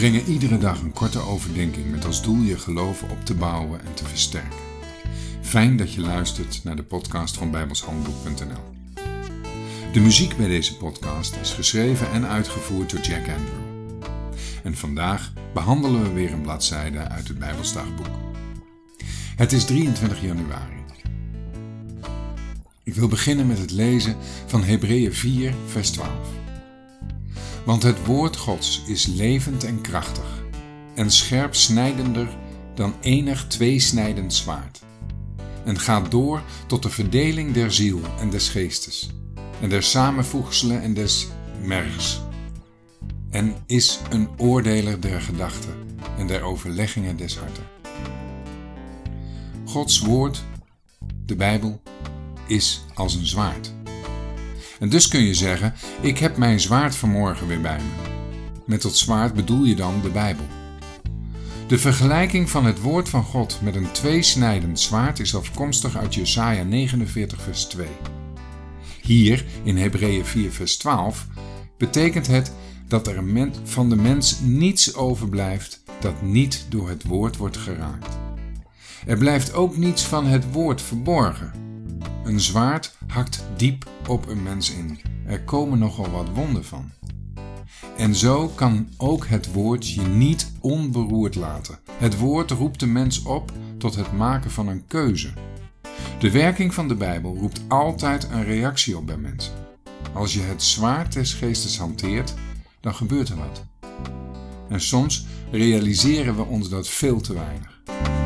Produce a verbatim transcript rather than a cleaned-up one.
brengen iedere dag een korte overdenking met als doel je geloof op te bouwen en te versterken. Fijn dat je luistert naar de podcast van Bijbels Handboek punt n l. De muziek bij deze podcast is geschreven en uitgevoerd door Jack Andrew. En vandaag behandelen we weer een bladzijde uit het Bijbelsdagboek. Het is drieëntwintig januari. Ik wil beginnen met het lezen van Hebreeën vier, vers twaalf. Want het woord Gods is levend en krachtig en scherp snijdender dan enig tweesnijdend zwaard. En gaat door tot de verdeling der ziel en des geestes en der samenvoegselen en des mergs. En is een oordeler der gedachten en der overleggingen des harten. Gods woord, de Bijbel, is als een zwaard. En dus kun je zeggen, ik heb mijn zwaard vanmorgen weer bij me. Met dat zwaard bedoel je dan de Bijbel. De vergelijking van het woord van God met een tweesnijdend zwaard is afkomstig uit Jesaja negenenveertig vers twee. Hier, in Hebreeën vier vers twaalf, betekent het dat er van de mens niets overblijft dat niet door het woord wordt geraakt. Er blijft ook niets van het woord verborgen. Een zwaard hakt diep op een mens in. Er komen nogal wat wonden van. En zo kan ook het woord je niet onberoerd laten. Het woord roept de mens op tot het maken van een keuze. De werking van de Bijbel roept altijd een reactie op bij mensen. Als je het zwaard des geestes hanteert, dan gebeurt er wat. En soms realiseren we ons dat veel te weinig.